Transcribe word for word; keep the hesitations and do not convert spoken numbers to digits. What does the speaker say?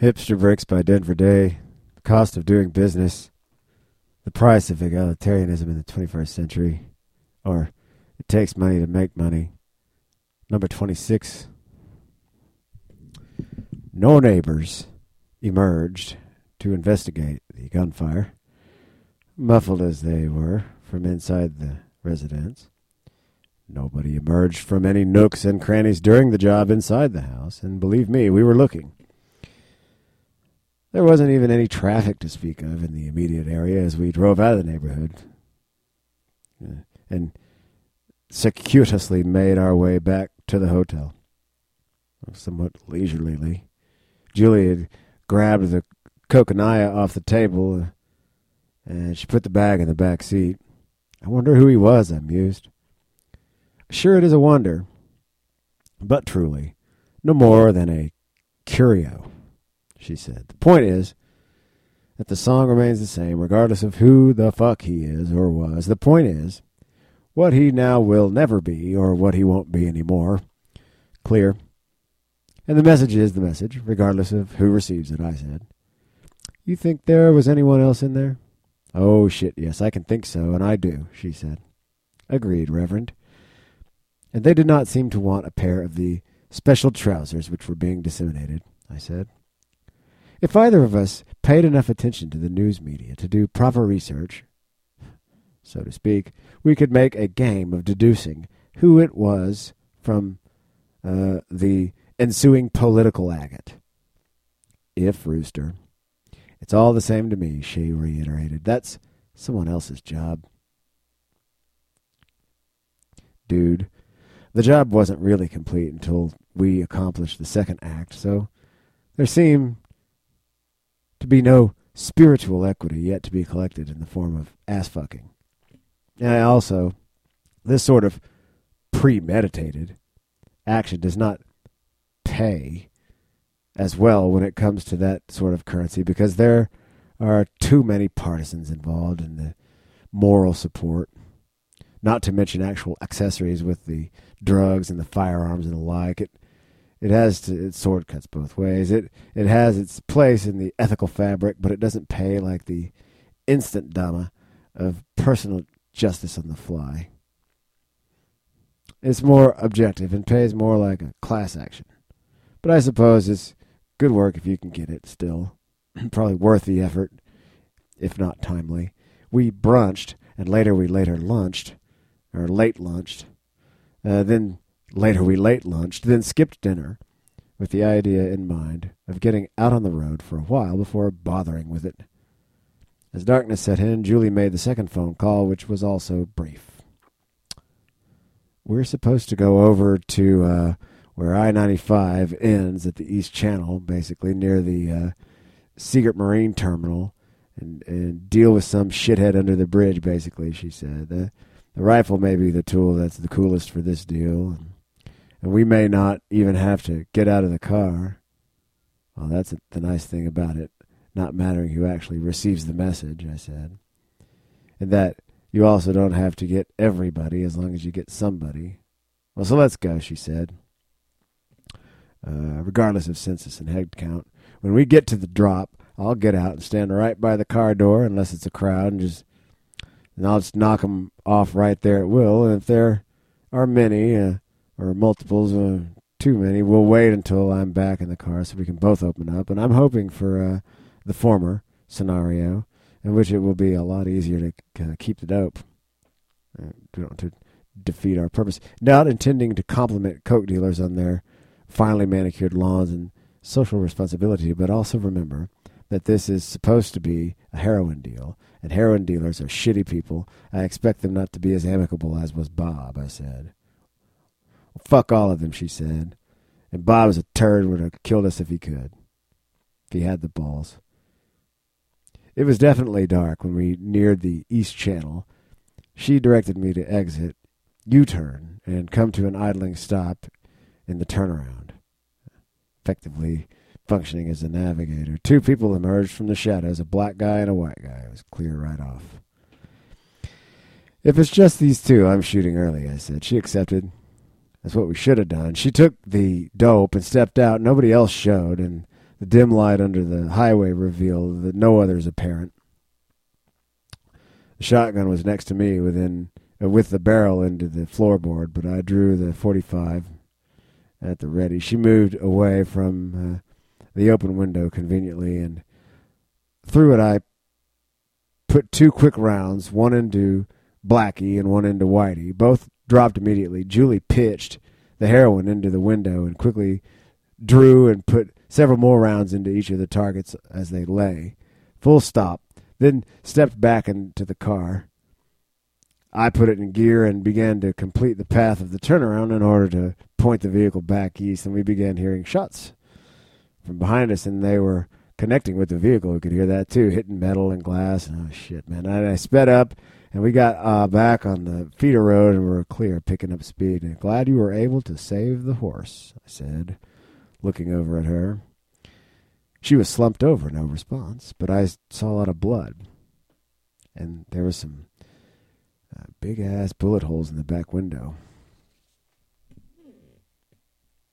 Hipster Bricks by Denver Day, The Cost of Doing Business, The Price of Egalitarianism in the twenty-first century, or It Takes Money to Make Money, number twenty-six. No neighbors emerged to investigate the gunfire, muffled as they were from inside the residence. Nobody emerged from any nooks and crannies during the job inside the house, and believe me, we were looking. There wasn't even any traffic to speak of in the immediate area as we drove out of the neighborhood and circuitously made our way back to the hotel. Somewhat leisurely, Julie had grabbed the coconut off the table and she put the bag in the back seat. I wonder who he was, I mused. Sure, it is a wonder, but truly, no more than a curio, she said. The point is that the song remains the same, regardless of who the fuck he is or was. The point is what he now will never be, or what he won't be anymore. Clear. And the message is the message, regardless of who receives it, I said. You think there was anyone else in there? Oh, shit, yes, I can think so, and I do, she said. Agreed, Reverend. And they did not seem to want a pair of the special trousers which were being disseminated, I said. If either of us paid enough attention to the news media to do proper research, so to speak, we could make a game of deducing who it was from uh, the ensuing political agate. If Rooster. It's all the same to me, she reiterated. That's someone else's job. Dude, the job wasn't really complete until we accomplished the second act, so there seemed to be no spiritual equity yet to be collected in the form of ass-fucking. And also, this sort of premeditated action does not pay as well when it comes to that sort of currency because there are too many partisans involved in the moral support, not to mention actual accessories with the drugs and the firearms and the like. It It has to, it sword cuts both ways. It it has its place in the ethical fabric, but it doesn't pay like the instant dhamma of personal justice on the fly. It's more objective and pays more like a class action. But I suppose it's good work if you can get it still. Probably worth the effort, if not timely. We brunched, and later we later lunched, or late lunched, uh, then... Later we late lunched, then skipped dinner, with the idea in mind of getting out on the road for a while before bothering with it. As darkness set in, Julie made the second phone call, which was also brief. We're supposed to go over to uh, where I ninety-five ends at the East Channel, basically, near the uh, Seagirt Marine Terminal, and, and deal with some shithead under the bridge, basically, she said. The, the rifle may be the tool that's the coolest for this deal, and And we may not even have to get out of the car. Well, that's the nice thing about it, not mattering who actually receives the message, I said. And that you also don't have to get everybody as long as you get somebody. Well, so let's go, she said. Uh, regardless of census and head count, when we get to the drop, I'll get out and stand right by the car door, unless it's a crowd, and just and I'll just knock them off right there at will. And if there are many... Uh, or multiples, uh, too many, we'll wait until I'm back in the car so we can both open up. And I'm hoping for uh, the former scenario, in which it will be a lot easier to uh, keep the dope, uh, to defeat our purpose. Not intending to compliment coke dealers on their finely manicured lawns and social responsibility, but also remember that this is supposed to be a heroin deal, and heroin dealers are shitty people. I expect them not to be as amicable as was Bob, I said. Fuck all of them, she said. And Bob was a turd, would have killed us if he could. If he had the balls. It was definitely dark when we neared the East Channel. She directed me to exit, U-turn, and come to an idling stop in the turnaround, effectively functioning as a navigator. Two people emerged from the shadows, a black guy and a white guy. It was clear right off. If it's just these two, I'm shooting early, I said. She accepted. That's what we should have done. She took the dope and stepped out. Nobody else showed, and The dim light under the highway revealed that no others apparent. The shotgun was next to me within, uh, with the barrel into the floorboard, but I drew the forty-five at the ready. She moved away from uh, the open window conveniently, and through it I put two quick rounds, one into Blackie and one into Whitey. Both dropped immediately. Julie pitched the heroin into the window and quickly drew and put several more rounds into each of the targets as they lay. Full stop. Then stepped back into the car. I put it in gear and began to complete the path of the turnaround in order to point the vehicle back east, and we began hearing shots from behind us, and they were connecting with the vehicle. We could hear that, too, hitting metal and glass. And, oh, shit, man. I, I sped up, and we got uh, back on the feeder road, and we were clear, picking up speed. And glad you were able to save the horse, I said, looking over at her. She was slumped over, no response, but I saw a lot of blood. And there were some uh, big-ass bullet holes in the back window.